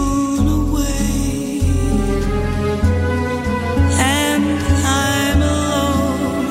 Away, and I'm alone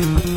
Music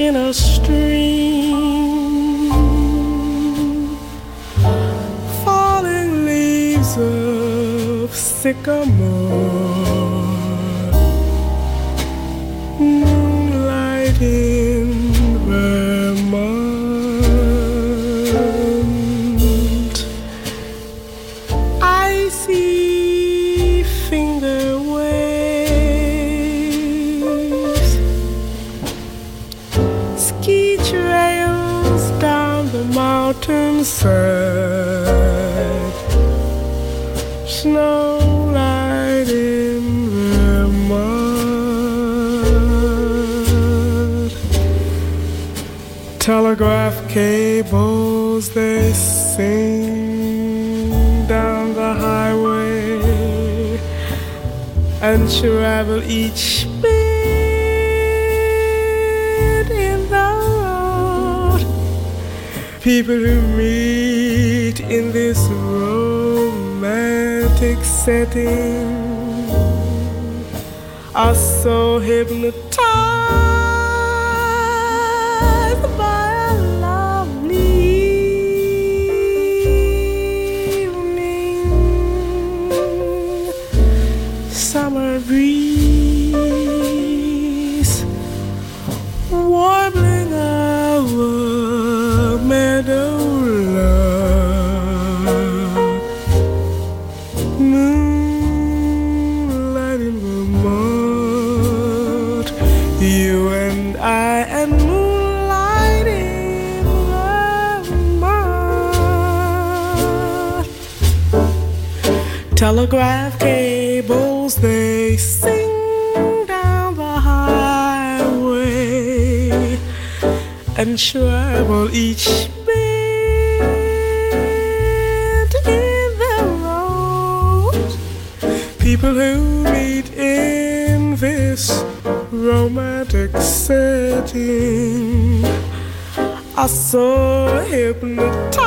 in a stream, falling leaves of sycamore, moonlight in Vermont, icy finger waves, ski trails down the mountainside, snow. Telegraph cables, they sing down the highway and travel each bit in the road. People who meet in this romantic setting are so hypnotized by a lovely evening, summer breeze warbling our meadow lark, moonlight in Vermont, you and I and moonlight. Telegraph cables, they sing down the highway and travel each bit in the road. People who meet in this romantic setting are so hypnotized.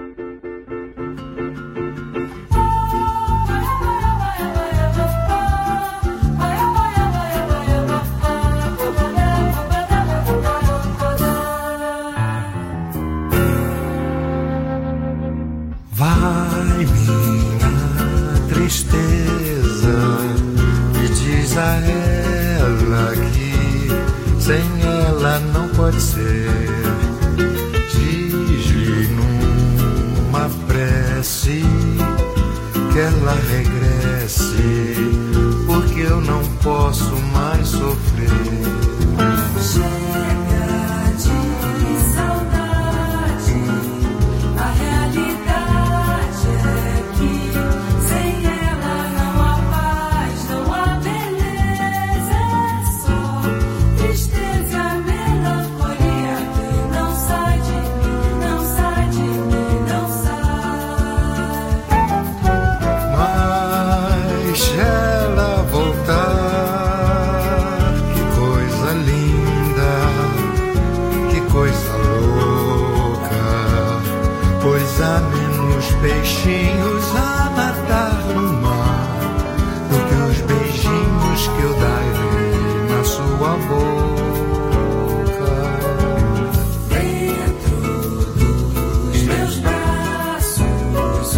Diz-lhe numa prece que ela regresse, porque eu não posso mais sofrer. Chega de saudade, a realidade é que sem ela não há paz, não há beleza, é só tristeza. Peixinhos a nadar no mar do que os beijinhos que eu darei na sua boca. Dentro dos meus braços,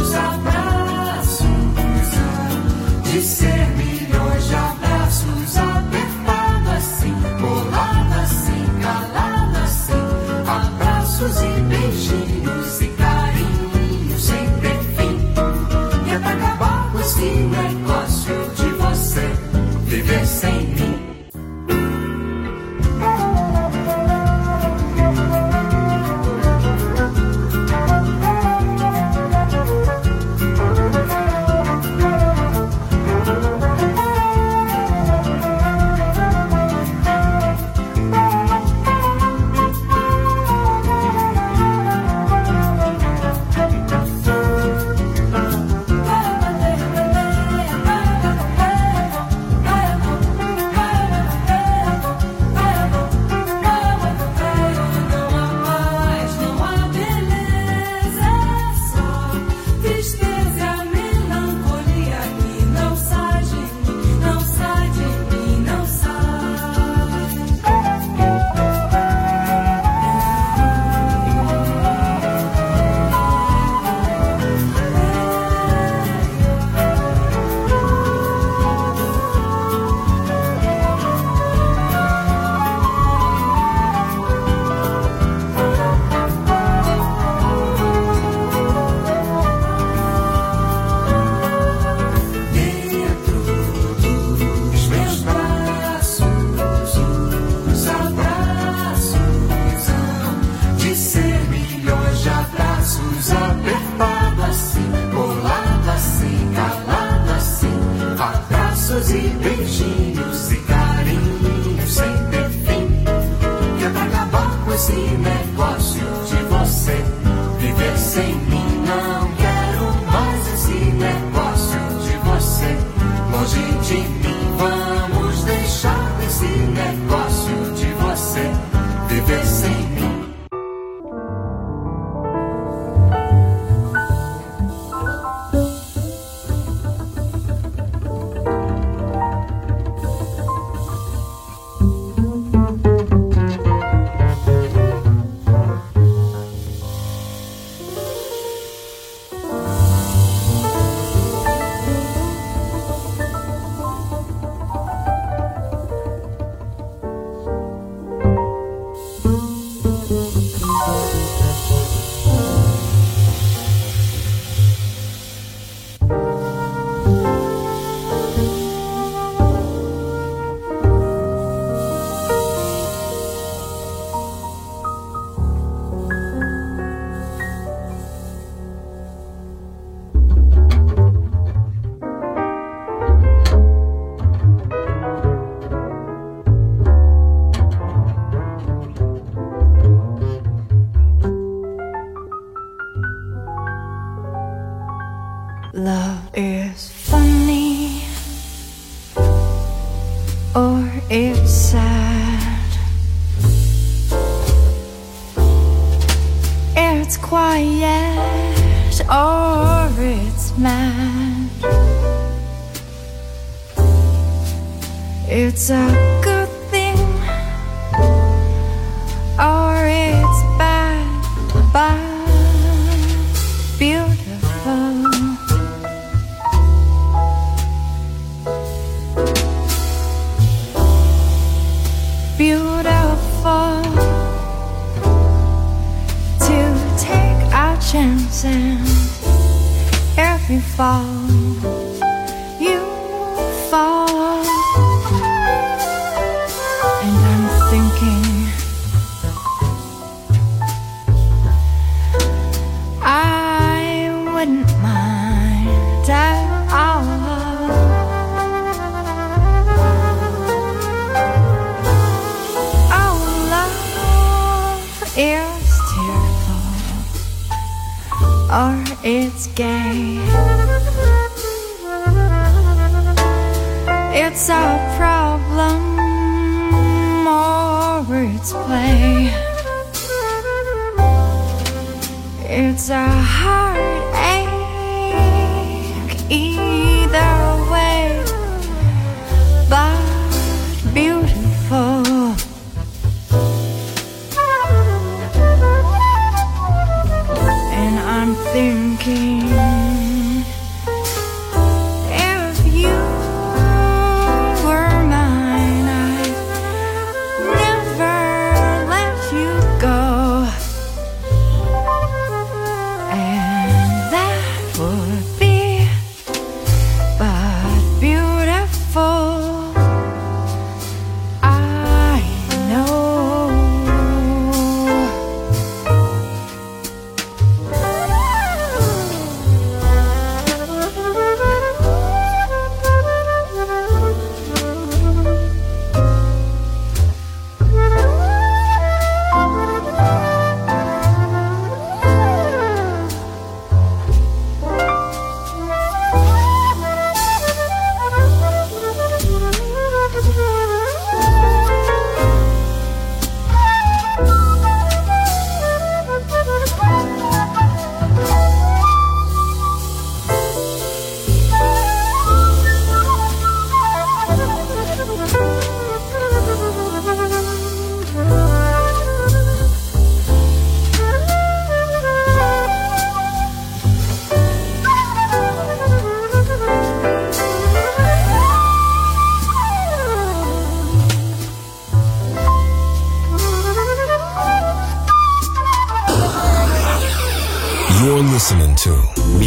os abraços de ser milhões de abraços, apertado assim, colado assim, calado assim, abraços e beijinhos e sem ter fim, e até acabar com esse negócio de você.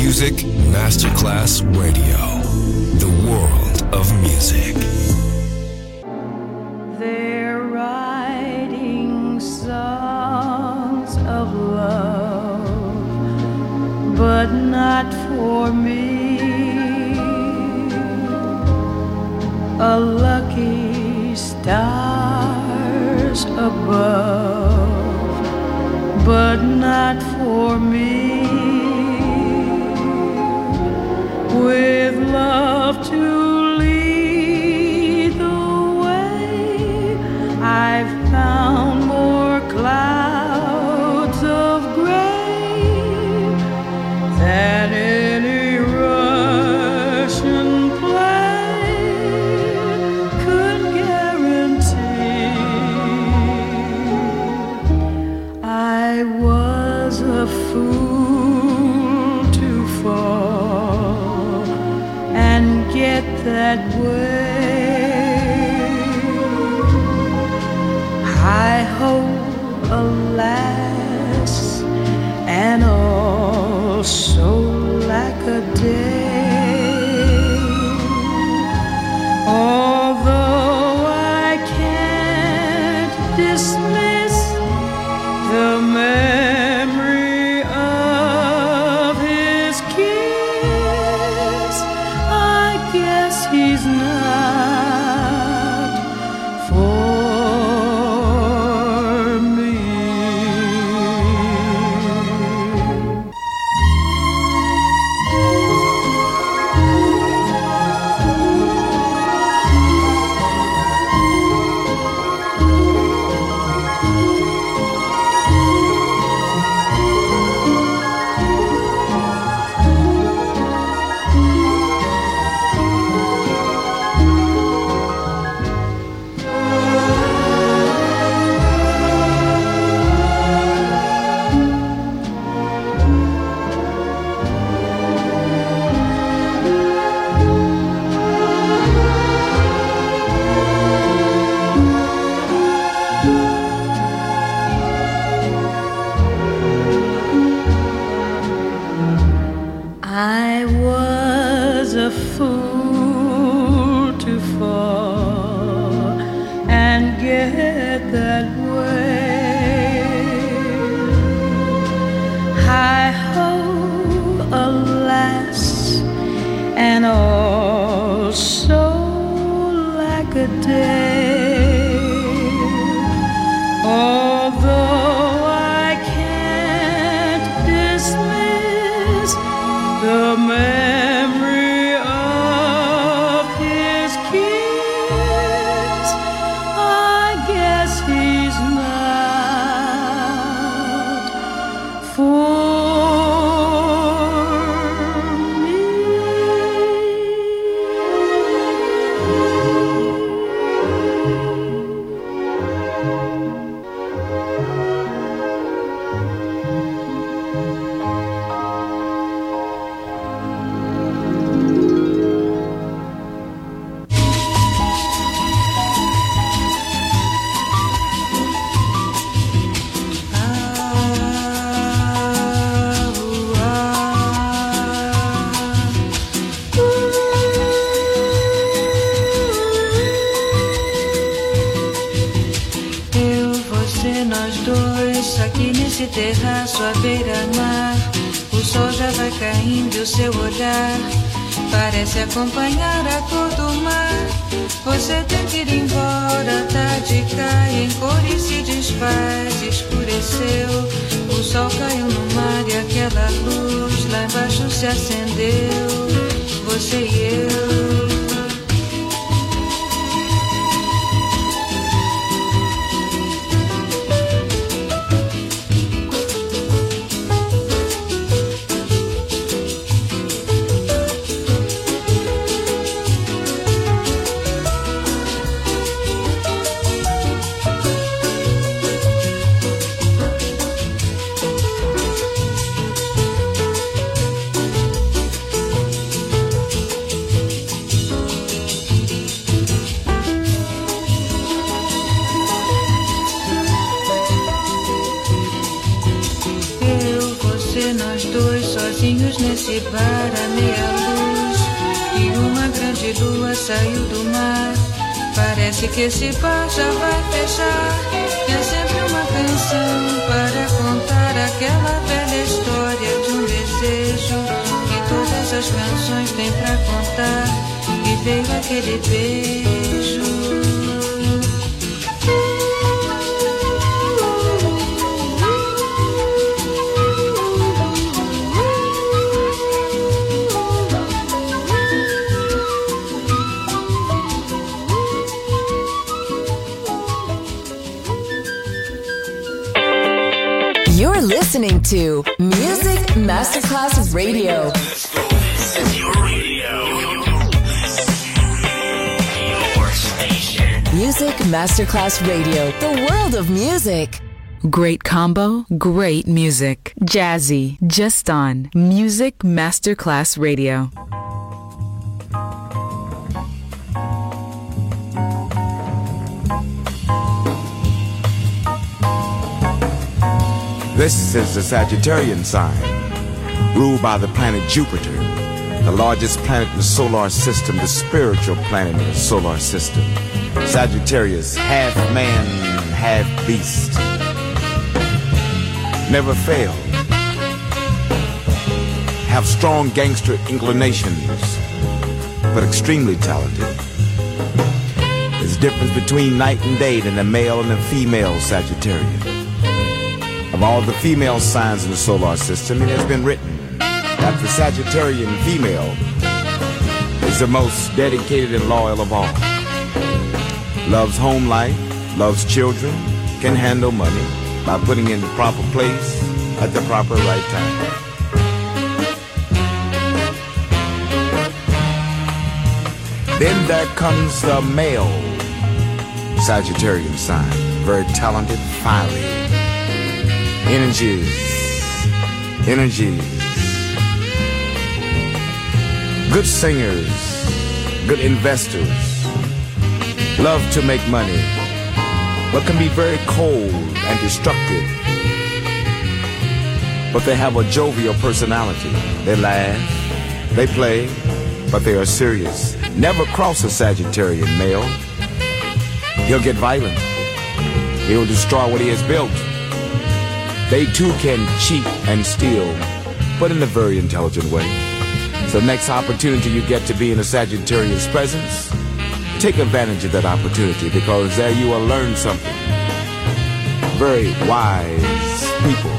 Music Masterclass Radio, the world of music. They're writing songs of love, but not for me. A lucky stars above, but not for me. With love to lead the way, I've found more clouds of gray than any Russian play could guarantee. I was a fool to fall and get that way. I hope, alas, and all so lack a day. Although I can't dismiss the memory of his kiss, yes, he's not for me. I was a fool to fall and get that way. Hi ho, alas, and all so like a day. Although I can't dismiss the memory of his kiss, I guess he's not for me. Nesse terraço à beira-mar, o sol já vai caindo e o seu olhar parece acompanhar a cor do mar. Você tem que ir embora, tarde cai, em cores se desfaz, escureceu. O sol caiu no mar e aquela luz lá embaixo se acendeu, você e eu. passinhos nesse bar à meia-luz, e uma grande lua saiu do mar. Parece que esse bar já vai fechar. É sempre uma canção para contar aquela velha história de um desejo que todas as canções têm pra contar. E veio aquele beijo. Listening to Music Masterclass Radio. This is your radio. Your station. Music Masterclass Radio. The world of music. Great combo, great music. Jazzy, just on Music Masterclass Radio. This is the Sagittarian sign, ruled by the planet Jupiter, the largest planet in the solar system, the spiritual planet in the solar system. Sagittarius, half man, half beast, never fail, have strong gangster inclinations, but extremely talented. There's a difference between night and day than the male and the female Sagittarian. Of all the female signs in the solar system, it has been written that the Sagittarian female is the most dedicated and loyal of all. Loves home life, loves children, can handle money by putting it in the proper place at the proper right time. Then there comes the male Sagittarian sign, very talented, fiery. Energies, good singers, good investors, love to make money, but can be very cold and destructive. But they have a jovial personality. They laugh, they play, but they are serious. Never cross a Sagittarian male. He'll get violent. He'll destroy what he has built. They too can cheat and steal, but in a very intelligent way. So next opportunity you get to be in a Sagittarian's presence, take advantage of that opportunity, because there you will learn something. Very wise people.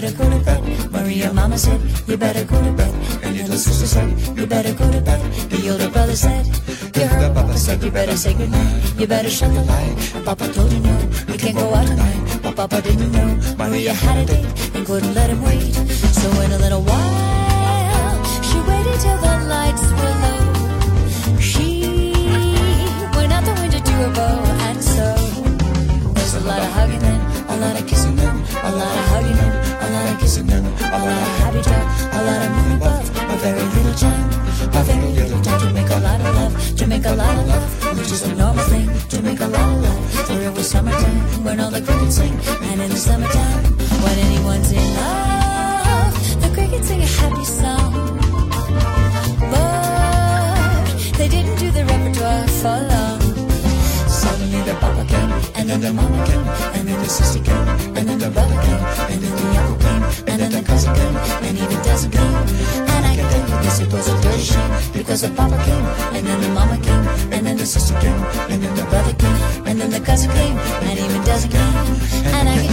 better go to bed. Maria mama said, you better go to bed. And your little sister said, you better go to bed. The older brother said, your papa said, you better say goodnight. You better shut the light. Papa told you no, you can't go out tonight. But Papa didn't know, Maria had a date and couldn't let him wait. So in a little while, she waited till the lights were low. She went out the window to a bow, and so there's a lot of hugging then, a lot of kissing then, a lot of hugging then, a lot of kissing then, a lot of happy talk, a lot of moving above, a very little time to make a lot of love, to make a lot of love, which is a normal thing, to make a lot of love, for it was summertime, when all the crickets sing, and in the summertime, when anyone's in love, the crickets sing a happy song, but they didn't do the repertoire for long. Suddenly the papa came, and then the mama came, and then the sister came, and then the brother came, and then the uncle came, and then the cousin came, and even cousin came. And I can tell you this, it was a dirty shame, because the papa came, and then the mama came, and then the sister came, and then the brother came, and then the cousin came, and even cousin came. And I can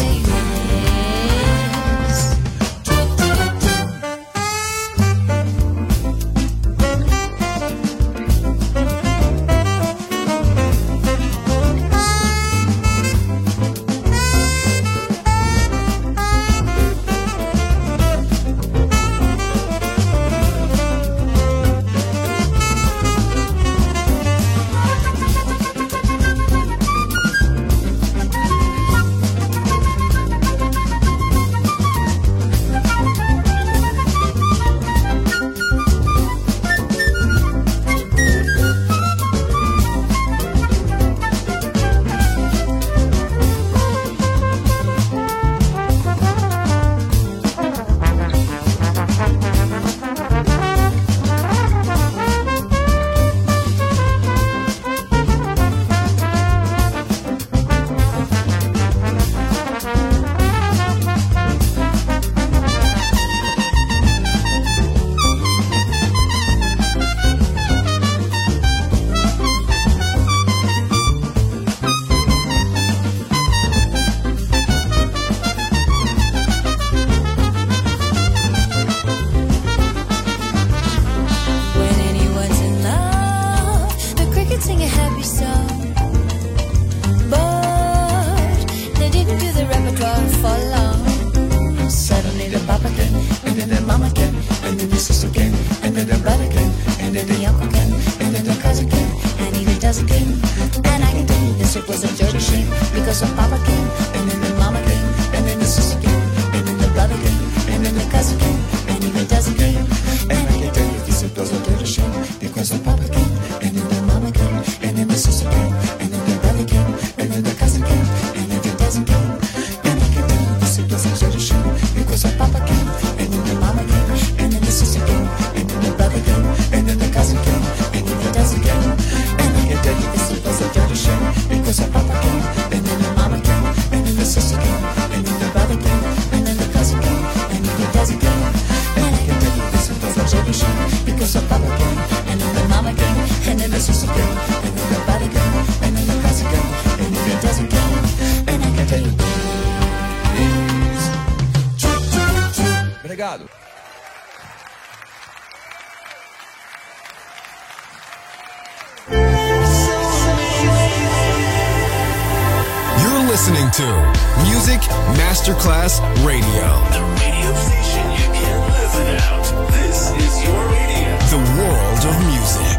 tell you this. Listening to Music Masterclass Radio. The radio station you can't live without. This is your radio. The world of music.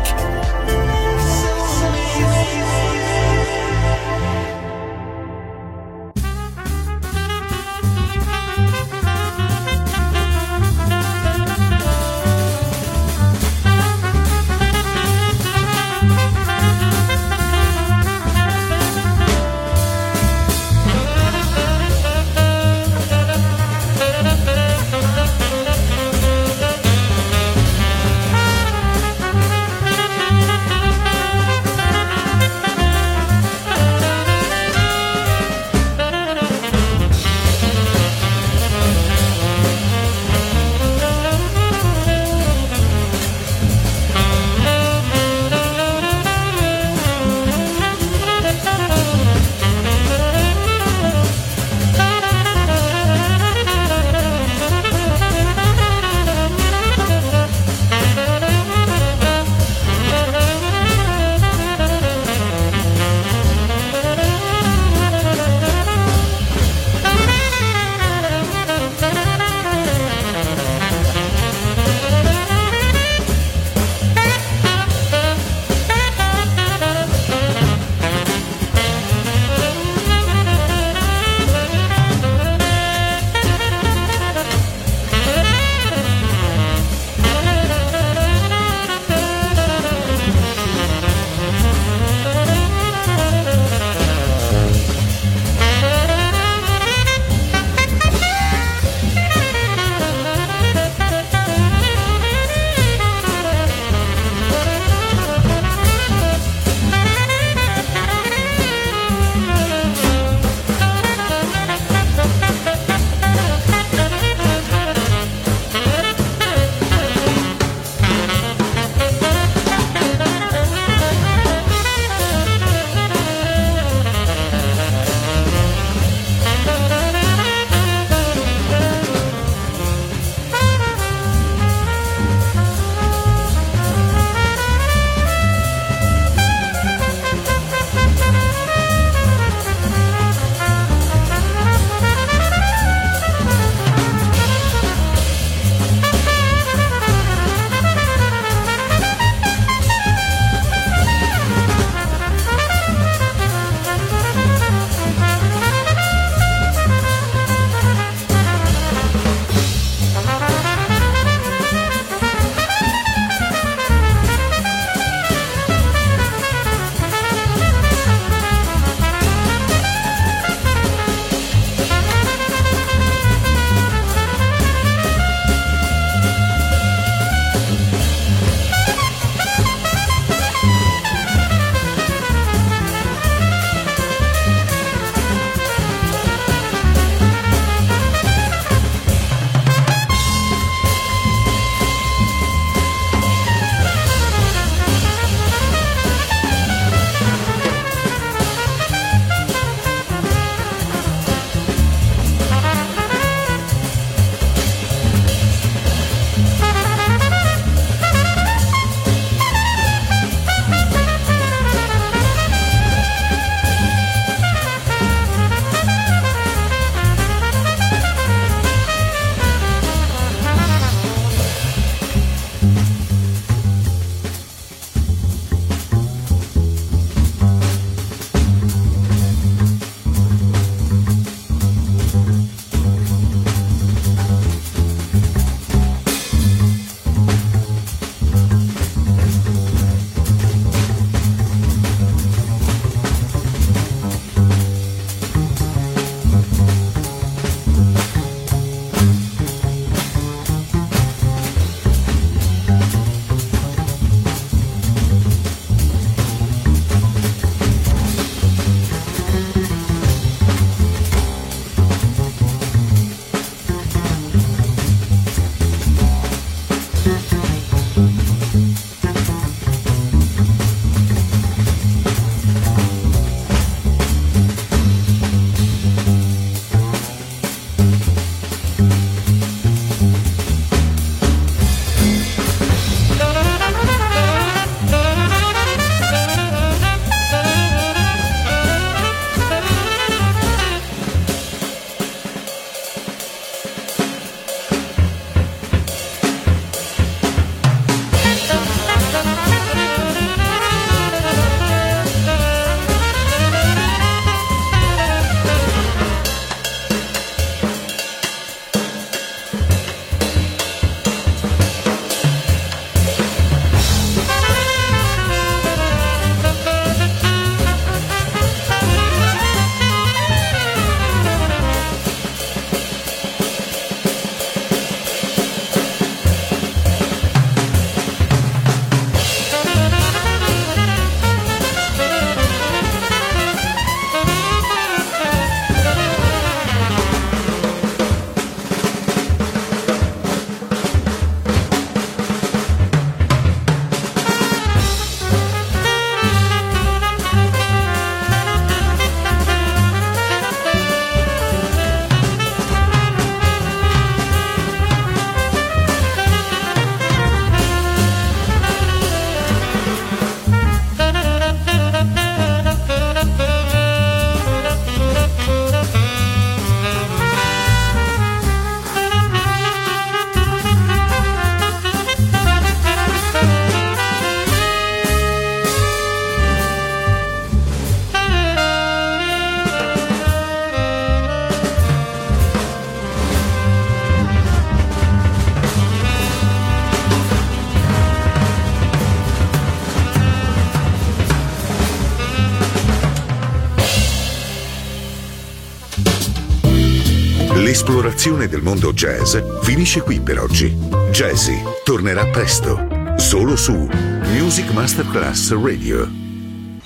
L'esplorazione del mondo jazz finisce qui per oggi. Jazzy tornerà presto, solo su Music Masterclass Radio.